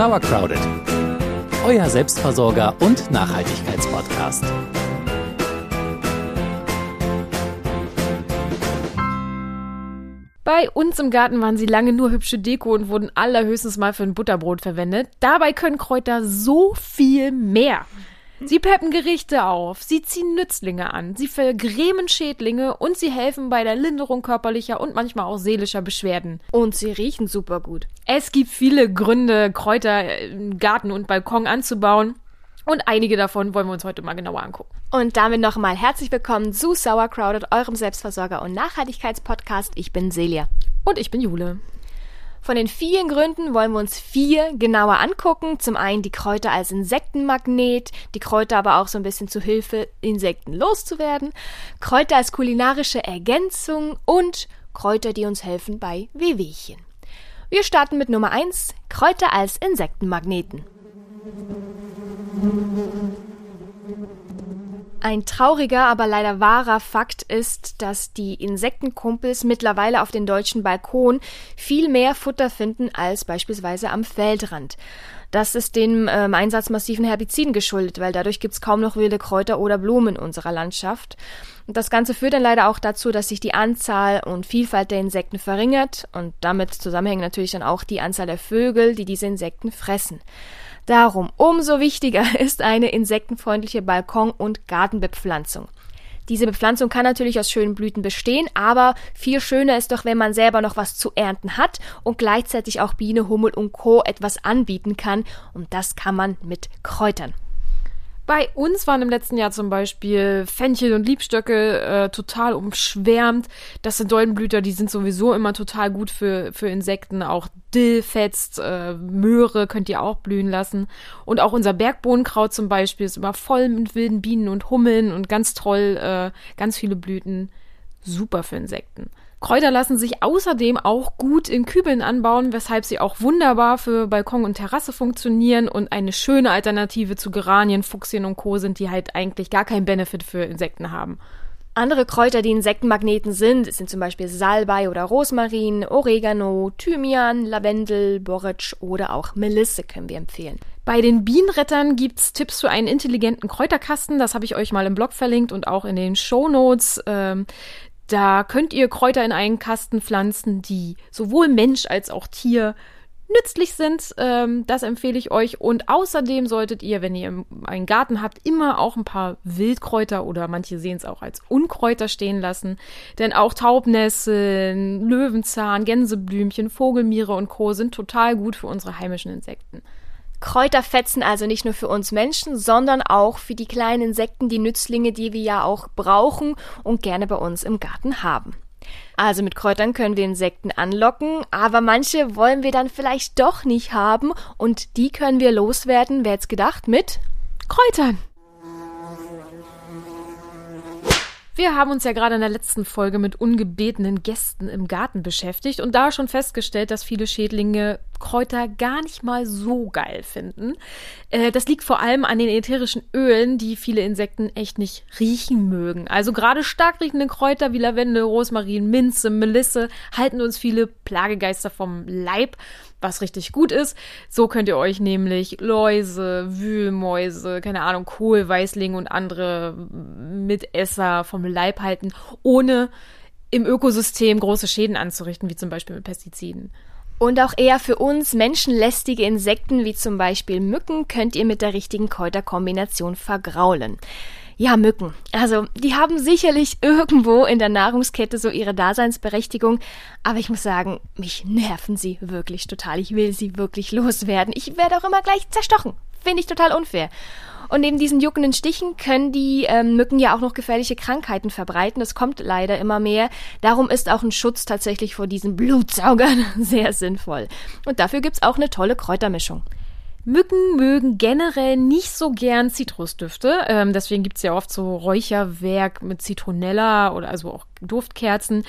Sauercrowded, euer Selbstversorger und Nachhaltigkeitspodcast. Bei uns im Garten waren sie lange nur hübsche Deko und wurden allerhöchstens mal für ein Butterbrot verwendet. Dabei können Kräuter so viel mehr. Sie peppen Gerichte auf, sie ziehen Nützlinge an, sie vergrämen Schädlinge und sie helfen bei der Linderung körperlicher und manchmal auch seelischer Beschwerden. Und sie riechen super gut. Es gibt viele Gründe, Kräuter im Garten und Balkon anzubauen. Und einige davon wollen wir uns heute mal genauer angucken. Und damit nochmal herzlich willkommen zu Sauercrowded, eurem Selbstversorger- und Nachhaltigkeitspodcast. Ich bin Celia. Und ich bin Jule. Von den vielen Gründen wollen wir uns 4 genauer angucken. Zum einen die Kräuter als Insektenmagnet, die Kräuter aber auch so ein bisschen zu Hilfe, Insekten loszuwerden, Kräuter als kulinarische Ergänzung und Kräuter, die uns helfen bei Wehwehchen. Wir starten mit Nummer 1, Kräuter als Insektenmagneten. Ein trauriger, aber leider wahrer Fakt ist, dass die Insektenkumpels mittlerweile auf den deutschen Balkon viel mehr Futter finden als beispielsweise am Feldrand. Das ist dem Einsatz massiven Herbiziden geschuldet, weil dadurch gibt's kaum noch wilde Kräuter oder Blumen in unserer Landschaft. Und das Ganze führt dann leider auch dazu, dass sich die Anzahl und Vielfalt der Insekten verringert und damit zusammenhängen natürlich dann auch die Anzahl der Vögel, die diese Insekten fressen. Darum, umso wichtiger ist eine insektenfreundliche Balkon- und Gartenbepflanzung. Diese Bepflanzung kann natürlich aus schönen Blüten bestehen, aber viel schöner ist doch, wenn man selber noch was zu ernten hat und gleichzeitig auch Biene, Hummel und Co. etwas anbieten kann. Und das kann man mit Kräutern. Bei uns waren im letzten Jahr zum Beispiel Fenchel und Liebstöcke total umschwärmt. Das sind Doldenblüter, die sind sowieso immer total gut für Insekten. Auch Dill fetzt, Möhre könnt ihr auch blühen lassen. Und auch unser Bergbohnenkraut zum Beispiel ist immer voll mit wilden Bienen und Hummeln und ganz toll, ganz viele Blüten. Super für Insekten. Kräuter lassen sich außerdem auch gut in Kübeln anbauen, weshalb sie auch wunderbar für Balkon und Terrasse funktionieren und eine schöne Alternative zu Geranien, Fuchsien und Co. sind, die halt eigentlich gar keinen Benefit für Insekten haben. Andere Kräuter, die Insektenmagneten sind zum Beispiel Salbei oder Rosmarin, Oregano, Thymian, Lavendel, Borretsch oder auch Melisse können wir empfehlen. Bei den Bienenrettern gibt's Tipps für einen intelligenten Kräuterkasten. Das habe ich euch mal im Blog verlinkt und auch in den Shownotes. Da könnt ihr Kräuter in einen Kasten pflanzen, die sowohl Mensch als auch Tier nützlich sind. Das empfehle ich euch. Und außerdem solltet ihr, wenn ihr einen Garten habt, immer auch ein paar Wildkräuter oder manche sehen es auch als Unkräuter stehen lassen. Denn auch Taubnesseln, Löwenzahn, Gänseblümchen, Vogelmiere und Co. sind total gut für unsere heimischen Insekten. Kräuter fetzen also nicht nur für uns Menschen, sondern auch für die kleinen Insekten, die Nützlinge, die wir ja auch brauchen und gerne bei uns im Garten haben. Also mit Kräutern können wir Insekten anlocken, aber manche wollen wir dann vielleicht doch nicht haben und die können wir loswerden, wer hätte es gedacht, mit Kräutern. Wir haben uns ja gerade in der letzten Folge mit ungebetenen Gästen im Garten beschäftigt und da schon festgestellt, dass viele Schädlinge Kräuter gar nicht mal so geil finden. Das liegt vor allem an den ätherischen Ölen, die viele Insekten echt nicht riechen mögen. Also gerade stark riechende Kräuter wie Lavendel, Rosmarin, Minze, Melisse halten uns viele Plagegeister vom Leib, was richtig gut ist. So könnt ihr euch nämlich Läuse, Wühlmäuse, keine Ahnung, Kohlweißlinge und andere Mitesser vom Leib halten, ohne im Ökosystem große Schäden anzurichten, wie zum Beispiel mit Pestiziden. Und auch eher für uns menschenlästige Insekten, wie zum Beispiel Mücken, könnt ihr mit der richtigen Kräuterkombination vergraulen. Ja, Mücken. Also, die haben sicherlich irgendwo in der Nahrungskette so ihre Daseinsberechtigung. Aber ich muss sagen, mich nerven sie wirklich total. Ich will sie wirklich loswerden. Ich werde auch immer gleich zerstochen. Finde ich total unfair. Und neben diesen juckenden Stichen können die Mücken ja auch noch gefährliche Krankheiten verbreiten. Das kommt leider immer mehr. Darum ist auch ein Schutz tatsächlich vor diesen Blutsaugern sehr sinnvoll. Und dafür gibt's auch eine tolle Kräutermischung. Mücken mögen generell nicht so gern Zitrusdüfte. Deswegen gibt's ja oft so Räucherwerk mit Zitronella oder also auch Duftkerzen.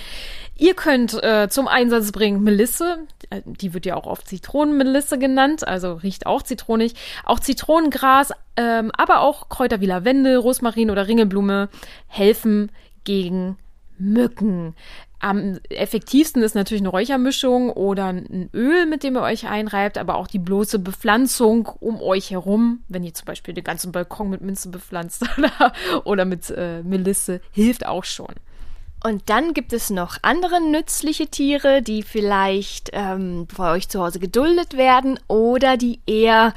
Ihr könnt zum Einsatz bringen Melisse, die wird ja auch oft Zitronenmelisse genannt, also riecht auch zitronig. Auch Zitronengras, aber auch Kräuter wie Lavendel, Rosmarin oder Ringelblume helfen gegen Mücken. Am effektivsten ist natürlich eine Räuchermischung oder ein Öl, mit dem ihr euch einreibt, aber auch die bloße Bepflanzung um euch herum, wenn ihr zum Beispiel den ganzen Balkon mit Minze bepflanzt oder mit Melisse, hilft auch schon. Und dann gibt es noch andere nützliche Tiere, die vielleicht bei euch zu Hause geduldet werden oder die eher,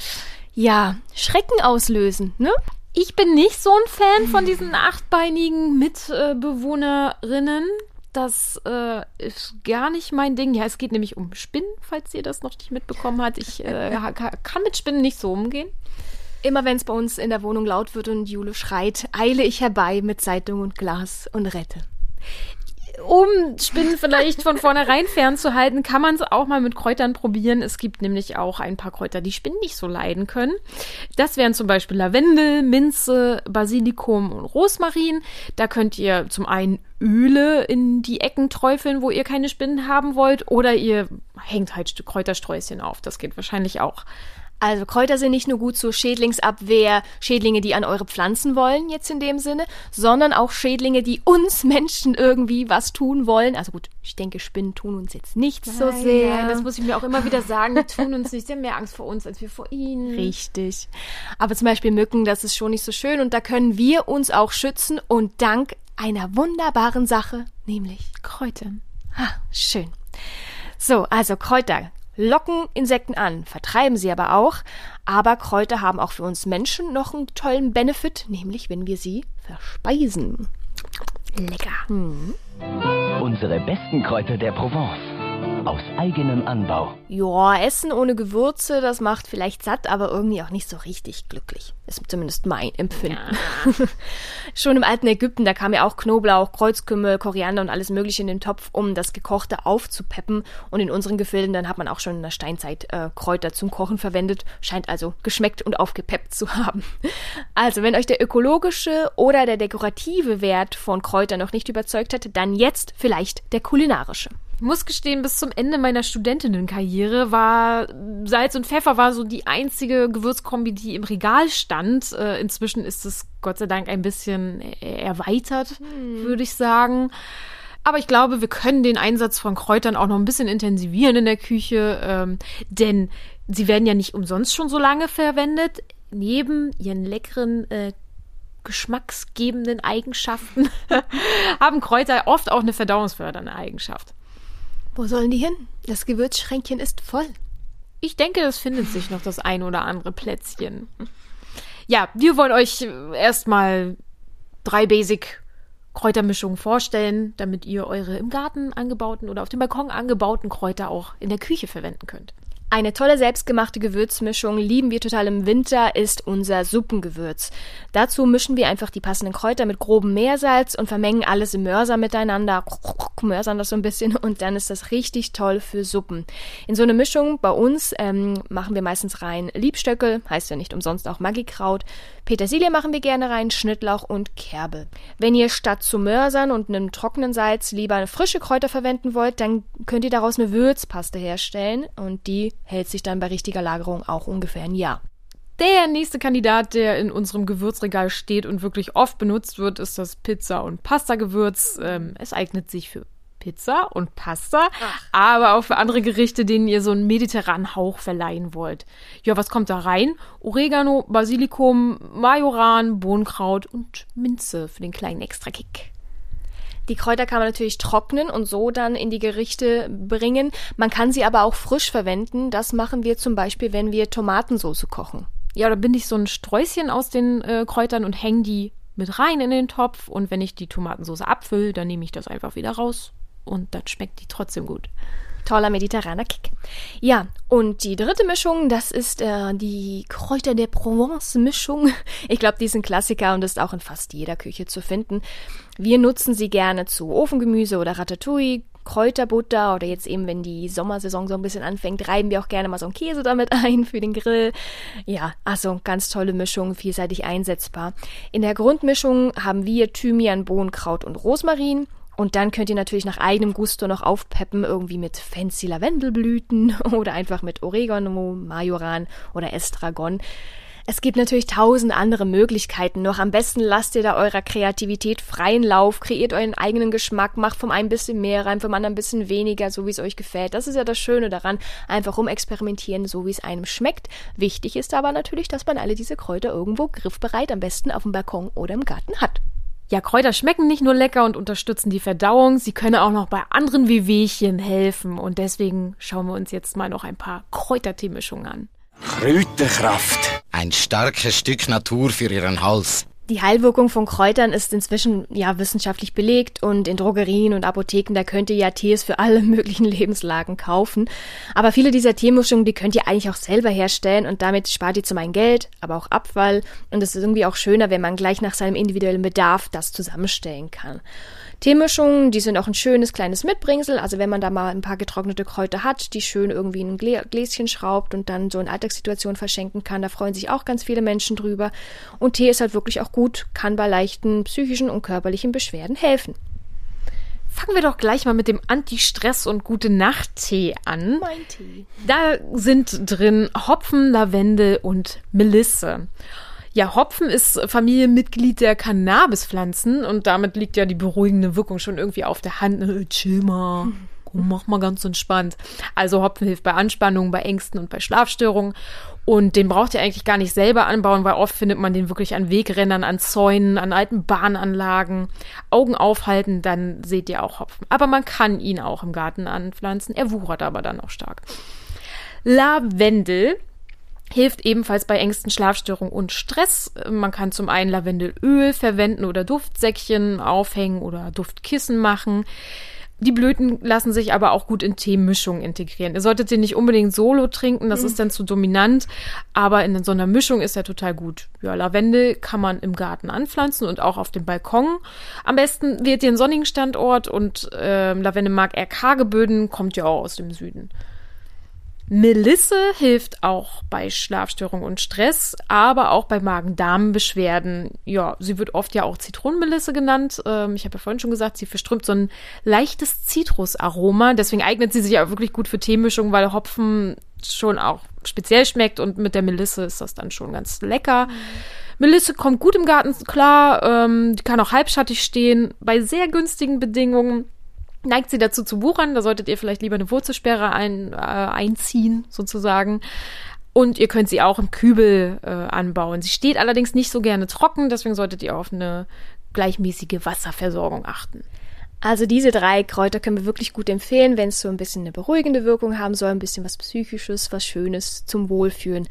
ja, Schrecken auslösen, ne? Ich bin nicht so ein Fan von diesen achtbeinigen Mitbewohnerinnen. Das ist gar nicht mein Ding. Ja, es geht nämlich um Spinnen, falls ihr das noch nicht mitbekommen habt. Ich kann mit Spinnen nicht so umgehen. Immer wenn es bei uns in der Wohnung laut wird und Jule schreit, eile ich herbei mit Zeitung und Glas und rette. Um Spinnen vielleicht von vornherein fernzuhalten, kann man es auch mal mit Kräutern probieren. Es gibt nämlich auch ein paar Kräuter, die Spinnen nicht so leiden können. Das wären zum Beispiel Lavendel, Minze, Basilikum und Rosmarin. Da könnt ihr zum einen Öle in die Ecken träufeln, wo ihr keine Spinnen haben wollt. Oder ihr hängt halt Kräutersträußchen auf. Das geht wahrscheinlich auch. Also Kräuter sind nicht nur gut zur Schädlingsabwehr, Schädlinge, die an eure Pflanzen wollen, jetzt in dem Sinne, sondern auch Schädlinge, die uns Menschen irgendwie was tun wollen. Also gut, ich denke, Spinnen tun uns jetzt nichts so sehr. Nein, das muss ich mir auch immer wieder sagen, die tun uns nicht, sie haben mehr Angst vor uns, als wir vor ihnen. Richtig. Aber zum Beispiel Mücken, das ist schon nicht so schön und da können wir uns auch schützen und dank einer wunderbaren Sache, nämlich Kräutern. Ha, schön. So, also Kräuter locken Insekten an, vertreiben sie aber auch. Aber Kräuter haben auch für uns Menschen noch einen tollen Benefit, nämlich wenn wir sie verspeisen. Lecker. Unsere besten Kräuter der Provence. Aus eigenem Anbau. Joa, Essen ohne Gewürze, das macht vielleicht satt, aber irgendwie auch nicht so richtig glücklich. Ist zumindest mein Empfinden. Ja. Schon im alten Ägypten, da kam ja auch Knoblauch, Kreuzkümmel, Koriander und alles Mögliche in den Topf, um das Gekochte aufzupeppen. Und in unseren Gefilden, dann hat man auch schon in der Steinzeit Kräuter zum Kochen verwendet. Scheint also geschmeckt und aufgepeppt zu haben. Also, wenn euch der ökologische oder der dekorative Wert von Kräutern noch nicht überzeugt hat, dann jetzt vielleicht der kulinarische. Ich muss gestehen, bis zum Ende meiner Studentinnenkarriere war Salz und Pfeffer war so die einzige Gewürzkombi, die im Regal stand. Inzwischen ist es Gott sei Dank ein bisschen erweitert, würde ich sagen. Aber ich glaube, wir können den Einsatz von Kräutern auch noch ein bisschen intensivieren in der Küche, denn sie werden ja nicht umsonst schon so lange verwendet. Neben ihren leckeren geschmacksgebenden Eigenschaften haben Kräuter oft auch eine verdauungsfördernde Eigenschaft. Wo sollen die hin? Das Gewürzschränkchen ist voll. Ich denke, es findet sich noch das ein oder andere Plätzchen. Ja, wir wollen euch erstmal 3 Basic-Kräutermischungen vorstellen, damit ihr eure im Garten angebauten oder auf dem Balkon angebauten Kräuter auch in der Küche verwenden könnt. Eine tolle selbstgemachte Gewürzmischung, lieben wir total im Winter, ist unser Suppengewürz. Dazu mischen wir einfach die passenden Kräuter mit grobem Meersalz und vermengen alles im Mörser miteinander, mörsern das so ein bisschen und dann ist das richtig toll für Suppen. In so eine Mischung bei uns machen wir meistens rein Liebstöckel, heißt ja nicht umsonst auch Maggikraut, Petersilie machen wir gerne rein, Schnittlauch und Kerbe. Wenn ihr statt zu mörsern und einem trockenen Salz lieber frische Kräuter verwenden wollt, dann könnt ihr daraus eine Würzpaste herstellen und die hält sich dann bei richtiger Lagerung auch ungefähr ein Jahr. Der nächste Kandidat, der in unserem Gewürzregal steht und wirklich oft benutzt wird, ist das Pizza- und Pasta-Gewürz. Es eignet sich für Pizza und Pasta, aber auch für andere Gerichte, denen ihr so einen mediterranen Hauch verleihen wollt. Ja, was kommt da rein? Oregano, Basilikum, Majoran, Bohnenkraut und Minze für den kleinen Extrakick. Die Kräuter kann man natürlich trocknen und so dann in die Gerichte bringen. Man kann sie aber auch frisch verwenden. Das machen wir zum Beispiel, wenn wir Tomatensauce kochen. Ja, da binde ich so ein Sträußchen aus den Kräutern und hänge die mit rein in den Topf. Und wenn ich die Tomatensauce abfülle, dann nehme ich das einfach wieder raus. Und dann schmeckt die trotzdem gut. Toller mediterraner Kick. Ja, und die dritte Mischung, das ist die Kräuter der Provence-Mischung. Ich glaube, die ist ein Klassiker und ist auch in fast jeder Küche zu finden. Wir nutzen sie gerne zu Ofengemüse oder Ratatouille, Kräuterbutter oder jetzt eben, wenn die Sommersaison so ein bisschen anfängt, reiben wir auch gerne mal so einen Käse damit ein für den Grill. Ja, also ganz tolle Mischung, vielseitig einsetzbar. In der Grundmischung haben wir Thymian, Bohnenkraut und Rosmarin. Und dann könnt ihr natürlich nach eigenem Gusto noch aufpeppen, irgendwie mit fancy Lavendelblüten oder einfach mit Oregano, Majoran oder Estragon. Es gibt natürlich tausend andere Möglichkeiten noch. Am besten lasst ihr da eurer Kreativität freien Lauf, kreiert euren eigenen Geschmack, macht vom einen ein bisschen mehr rein, vom anderen ein bisschen weniger, so wie es euch gefällt. Das ist ja das Schöne daran, einfach rumexperimentieren, so wie es einem schmeckt. Wichtig ist aber natürlich, dass man alle diese Kräuter irgendwo griffbereit, am besten auf dem Balkon oder im Garten hat. Ja, Kräuter schmecken nicht nur lecker und unterstützen die Verdauung, sie können auch noch bei anderen Wehwehchen helfen. Und deswegen schauen wir uns jetzt mal noch ein paar Kräuterteemischungen an. Kräuterkraft. Ein starkes Stück Natur für Ihren Hals. Die Heilwirkung von Kräutern ist inzwischen ja wissenschaftlich belegt und in Drogerien und Apotheken, da könnt ihr ja Tees für alle möglichen Lebenslagen kaufen. Aber viele dieser Teemischungen, die könnt ihr eigentlich auch selber herstellen und damit spart ihr zum einen Geld, aber auch Abfall. Und es ist irgendwie auch schöner, wenn man gleich nach seinem individuellen Bedarf das zusammenstellen kann. Teemischungen, die sind auch ein schönes kleines Mitbringsel. Also wenn man da mal ein paar getrocknete Kräuter hat, die schön irgendwie in ein Gläschen schraubt und dann so in Alltagssituationen verschenken kann, da freuen sich auch ganz viele Menschen drüber. Und Tee ist halt wirklich auch gut, kann bei leichten psychischen und körperlichen Beschwerden helfen. Fangen wir doch gleich mal mit dem Anti-Stress- und Gute-Nacht-Tee an. Mein Tee. Da sind drin Hopfen, Lavendel und Melisse. Ja, Hopfen ist Familienmitglied der Cannabispflanzen und damit liegt ja die beruhigende Wirkung schon irgendwie auf der Hand. Chill mal, mach mal ganz entspannt. Also Hopfen hilft bei Anspannungen, bei Ängsten und bei Schlafstörungen. Und den braucht ihr eigentlich gar nicht selber anbauen, weil oft findet man den wirklich an Wegrändern, an Zäunen, an alten Bahnanlagen. Augen aufhalten, dann seht ihr auch Hopfen. Aber man kann ihn auch im Garten anpflanzen. Er wuchert aber dann auch stark. Lavendel hilft ebenfalls bei Ängsten, Schlafstörungen und Stress. Man kann zum einen Lavendelöl verwenden oder Duftsäckchen aufhängen oder Duftkissen machen. Die Blüten lassen sich aber auch gut in Teemischungen integrieren. Ihr solltet den nicht unbedingt solo trinken, das ist dann zu dominant, aber in so einer Mischung ist er total gut. Ja, Lavendel kann man im Garten anpflanzen und auch auf dem Balkon. Am besten wählt ihr einen sonnigen Standort und Lavendel mag eher karge Böden, kommt ja auch aus dem Süden. Melisse hilft auch bei Schlafstörungen und Stress, aber auch bei Magen-Darm-Beschwerden. Ja, sie wird oft ja auch Zitronenmelisse genannt. Ich habe ja vorhin schon gesagt, sie verströmt so ein leichtes Zitrusaroma. Deswegen eignet sie sich ja wirklich gut für Teemischungen, weil Hopfen schon auch speziell schmeckt und mit der Melisse ist das dann schon ganz lecker. Melisse kommt gut im Garten klar, die kann auch halbschattig stehen, bei sehr günstigen Bedingungen. Neigt sie dazu zu wuchern, da solltet ihr vielleicht lieber eine Wurzelsperre einziehen sozusagen. Und ihr könnt sie auch im Kübel anbauen. Sie steht allerdings nicht so gerne trocken, deswegen solltet ihr auf eine gleichmäßige Wasserversorgung achten. Also diese drei Kräuter können wir wirklich gut empfehlen, wenn es so ein bisschen eine beruhigende Wirkung haben soll, ein bisschen was Psychisches, was Schönes zum Wohlfühlen.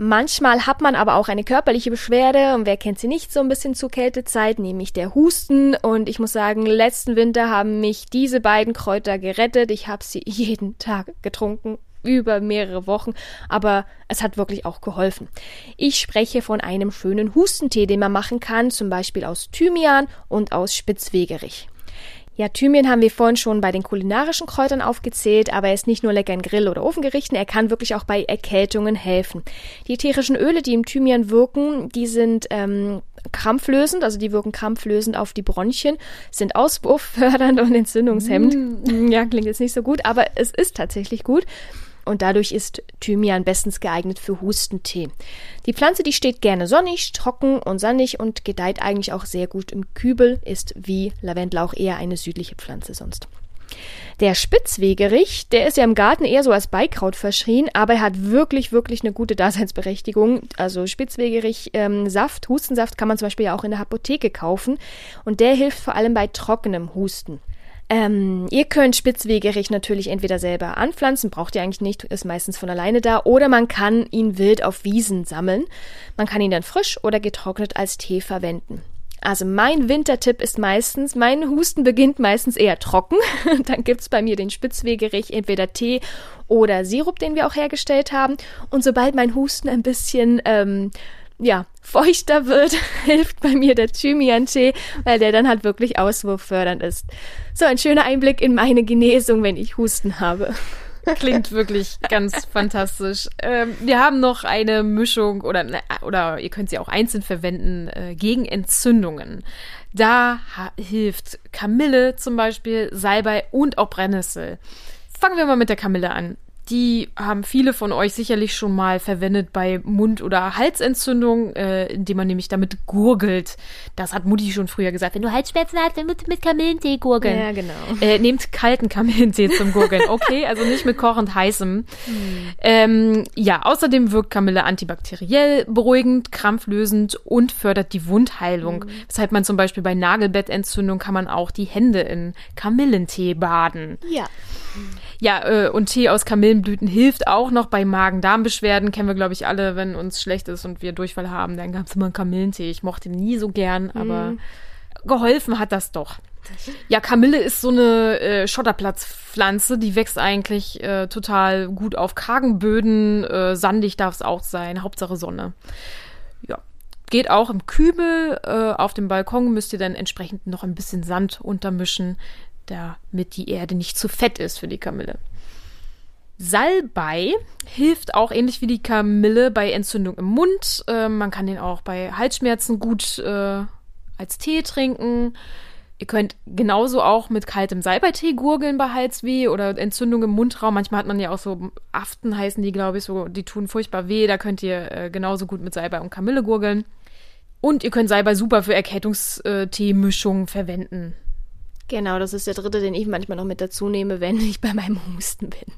Manchmal hat man aber auch eine körperliche Beschwerde und wer kennt sie nicht so ein bisschen zur Kältezeit, nämlich der Husten. Und ich muss sagen, letzten Winter haben mich diese beiden Kräuter gerettet. Ich habe sie jeden Tag getrunken, über mehrere Wochen, aber es hat wirklich auch geholfen. Ich spreche von einem schönen Hustentee, den man machen kann, zum Beispiel aus Thymian und aus Spitzwegerich. Ja, Thymian haben wir vorhin schon bei den kulinarischen Kräutern aufgezählt, aber er ist nicht nur lecker in Grill- oder Ofengerichten, er kann wirklich auch bei Erkältungen helfen. Die ätherischen Öle, die im Thymian wirken, die sind krampflösend, also die wirken krampflösend auf die Bronchien, sind auspufffördernd und entzündungshemmend. Ja, klingt jetzt nicht so gut, aber es ist tatsächlich gut. Und dadurch ist Thymian bestens geeignet für Hustentee. Die Pflanze, die steht gerne sonnig, trocken und sandig und gedeiht eigentlich auch sehr gut im Kübel, ist wie Lavendel auch eher eine südliche Pflanze sonst. Der Spitzwegerich, der ist ja im Garten eher so als Beikraut verschrien, aber er hat wirklich, wirklich eine gute Daseinsberechtigung. Also Spitzwegerich, Saft, Hustensaft kann man zum Beispiel ja auch in der Apotheke kaufen und der hilft vor allem bei trockenem Husten. Ihr könnt Spitzwegerich natürlich entweder selber anpflanzen, braucht ihr eigentlich nicht, ist meistens von alleine da, oder man kann ihn wild auf Wiesen sammeln. Man kann ihn dann frisch oder getrocknet als Tee verwenden. Also mein Wintertipp ist meistens, mein Husten beginnt meistens eher trocken. Dann gibt's bei mir den Spitzwegerich, entweder Tee oder Sirup, den wir auch hergestellt haben. Und sobald mein Husten ein bisschen feuchter wird, hilft bei mir der Thymian-Tee, weil der dann halt wirklich auswurffördernd ist. So, ein schöner Einblick in meine Genesung, wenn ich Husten habe. Klingt wirklich ganz fantastisch. Wir haben noch eine Mischung oder ihr könnt sie auch einzeln verwenden gegen Entzündungen. Da hilft Kamille zum Beispiel, Salbei und auch Brennnessel. Fangen wir mal mit der Kamille an. Die haben viele von euch sicherlich schon mal verwendet bei Mund- oder Halsentzündung, indem man nämlich damit gurgelt. Das hat Mutti schon früher gesagt. Wenn du Halsschmerzen hast, dann musst du mit Kamillentee gurgeln. Ja, genau. Nehmt kalten Kamillentee zum Gurgeln. Okay, also nicht mit kochend heißem. Ja, außerdem wirkt Kamille antibakteriell, beruhigend, krampflösend und fördert die Wundheilung. Weshalb man zum Beispiel bei Nagelbettentzündung kann man auch die Hände in Kamillentee baden. Ja. Ja, und Tee aus Kamillenblüten hilft auch noch bei Magen-Darm-Beschwerden. Kennen wir, glaube ich, alle, wenn uns schlecht ist und wir Durchfall haben, dann gab es immer einen Kamillentee. Ich mochte ihn nie so gern, aber geholfen hat das doch. Ja, Kamille ist so eine Schotterplatzpflanze, die wächst eigentlich total gut auf kargen Böden. Sandig darf es auch sein, Hauptsache Sonne. Ja. Geht auch im Kübel. Auf dem Balkon müsst ihr dann entsprechend noch ein bisschen Sand untermischen, damit die Erde nicht zu fett ist für die Kamille. Salbei hilft auch ähnlich wie die Kamille bei Entzündung im Mund. Man kann den auch bei Halsschmerzen gut als Tee trinken. Ihr könnt genauso auch mit kaltem Salbeitee gurgeln bei Halsweh oder Entzündung im Mundraum. Manchmal hat man ja auch so Aften, heißen die, glaube ich, so, die tun furchtbar weh. Da könnt ihr genauso gut mit Salbei und Kamille gurgeln. Und ihr könnt Salbei super für Erkältungsteemischungen verwenden. Genau, das ist der dritte, den ich manchmal noch mit dazu nehme, wenn ich bei meinem Husten bin.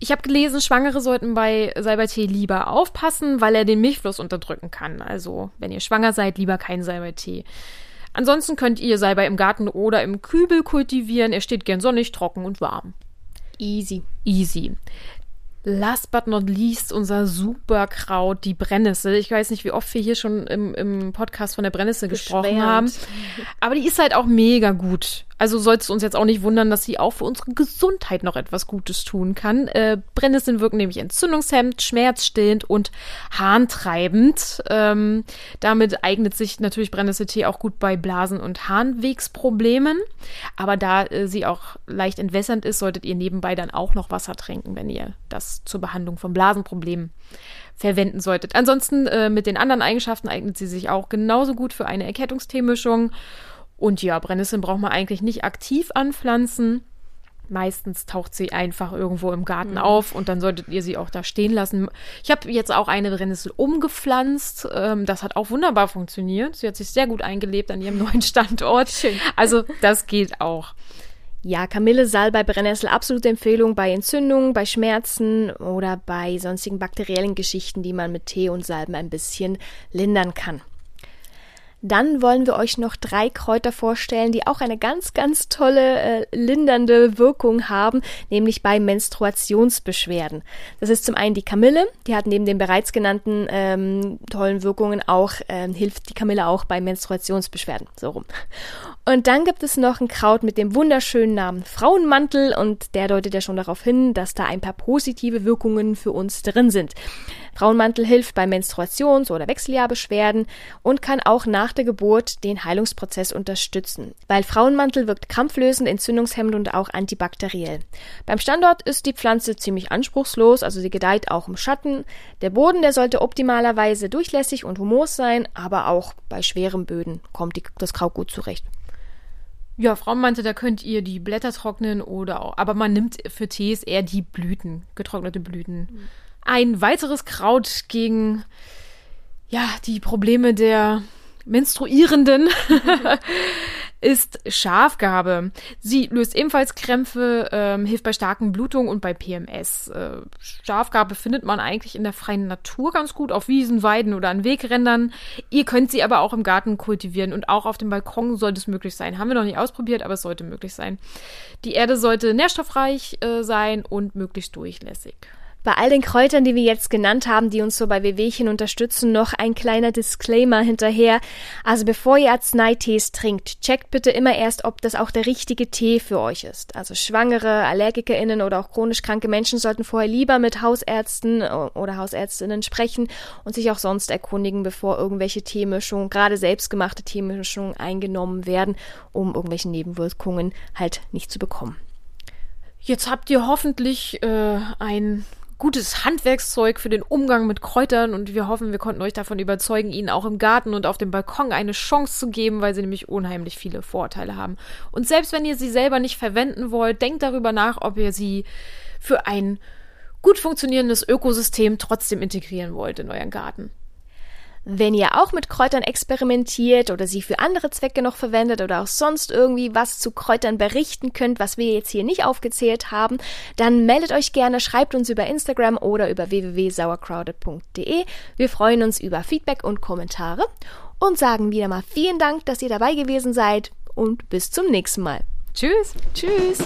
Ich habe gelesen, Schwangere sollten bei Salbeitee lieber aufpassen, weil er den Milchfluss unterdrücken kann. Also, wenn ihr schwanger seid, lieber kein Salbeitee. Ansonsten könnt ihr Salbei im Garten oder im Kübel kultivieren. Er steht gern sonnig, trocken und warm. Easy. Easy. Last but not least unser Superkraut, die Brennnessel. Ich weiß nicht, wie oft wir hier schon im Podcast von der Brennnessel gesprochen haben. Aber die ist halt auch mega gut. Also solltest du uns jetzt auch nicht wundern, dass sie auch für unsere Gesundheit noch etwas Gutes tun kann. Brennnesseln wirken nämlich entzündungshemmend, schmerzstillend und harntreibend. Damit eignet sich natürlich Brennnesseltee auch gut bei Blasen- und Harnwegsproblemen. Aber da sie auch leicht entwässernd ist, solltet ihr nebenbei dann auch noch Wasser trinken, wenn ihr das zur Behandlung von Blasenproblemen verwenden solltet. Ansonsten mit den anderen Eigenschaften eignet sie sich auch genauso gut für eine Erkältungsteemischung. Und ja, Brennnesseln braucht man eigentlich nicht aktiv anpflanzen. Meistens taucht sie einfach irgendwo im Garten auf und dann solltet ihr sie auch da stehen lassen. Ich habe jetzt auch eine Brennnessel umgepflanzt. Das hat auch wunderbar funktioniert. Sie hat sich sehr gut eingelebt an ihrem neuen Standort. Schön. Also das geht auch. Ja, Kamille, Salbei, Brennnessel, absolute Empfehlung bei Entzündungen, bei Schmerzen oder bei sonstigen bakteriellen Geschichten, die man mit Tee und Salben ein bisschen lindern kann. Dann wollen wir euch noch 3 Kräuter vorstellen, die auch eine ganz, ganz tolle lindernde Wirkung haben, nämlich bei Menstruationsbeschwerden. Das ist zum einen die Kamille, die hat neben den bereits genannten tollen Wirkungen auch, hilft die Kamille auch bei Menstruationsbeschwerden, so rum. Und dann gibt es noch ein Kraut mit dem wunderschönen Namen Frauenmantel und der deutet ja schon darauf hin, dass da ein paar positive Wirkungen für uns drin sind. Frauenmantel hilft bei Menstruations- oder Wechseljahrbeschwerden und kann auch nach der Geburt den Heilungsprozess unterstützen, weil Frauenmantel wirkt krampflösend, entzündungshemmend und auch antibakteriell. Beim Standort ist die Pflanze ziemlich anspruchslos, also sie gedeiht auch im Schatten. Der Boden, der sollte optimalerweise durchlässig und humos sein, aber auch bei schweren Böden kommt das Kraut gut zurecht. Ja, Frauenmantel, da könnt ihr die Blätter trocknen oder auch, aber man nimmt für Tees eher die Blüten, getrocknete Blüten. Ein weiteres Kraut gegen die Probleme der Menstruierenden ist Schafgarbe. Sie löst ebenfalls Krämpfe, hilft bei starken Blutungen und bei PMS. Schafgarbe findet man eigentlich in der freien Natur ganz gut, auf Wiesen, Weiden oder an Wegrändern. Ihr könnt sie aber auch im Garten kultivieren und auch auf dem Balkon sollte es möglich sein. Haben wir noch nicht ausprobiert, aber es sollte möglich sein. Die Erde sollte nährstoffreich sein und möglichst durchlässig. Bei all den Kräutern, die wir jetzt genannt haben, die uns so bei Wehwehchen unterstützen, noch ein kleiner Disclaimer hinterher. Also bevor ihr Arzneitees trinkt, checkt bitte immer erst, ob das auch der richtige Tee für euch ist. Also Schwangere, AllergikerInnen oder auch chronisch kranke Menschen sollten vorher lieber mit Hausärzten oder Hausärztinnen sprechen und sich auch sonst erkundigen, bevor irgendwelche Teemischungen, gerade selbstgemachte Teemischungen eingenommen werden, um irgendwelche Nebenwirkungen halt nicht zu bekommen. Jetzt habt ihr hoffentlich ein gutes Handwerkszeug für den Umgang mit Kräutern und wir hoffen, wir konnten euch davon überzeugen, ihnen auch im Garten und auf dem Balkon eine Chance zu geben, weil sie nämlich unheimlich viele Vorteile haben. Und selbst wenn ihr sie selber nicht verwenden wollt, denkt darüber nach, ob ihr sie für ein gut funktionierendes Ökosystem trotzdem integrieren wollt in euren Garten. Wenn ihr auch mit Kräutern experimentiert oder sie für andere Zwecke noch verwendet oder auch sonst irgendwie was zu Kräutern berichten könnt, was wir jetzt hier nicht aufgezählt haben, dann meldet euch gerne, schreibt uns über Instagram oder über www.sauercrowded.de. Wir freuen uns über Feedback und Kommentare und sagen wieder mal vielen Dank, dass ihr dabei gewesen seid und bis zum nächsten Mal. Tschüss! Tschüss!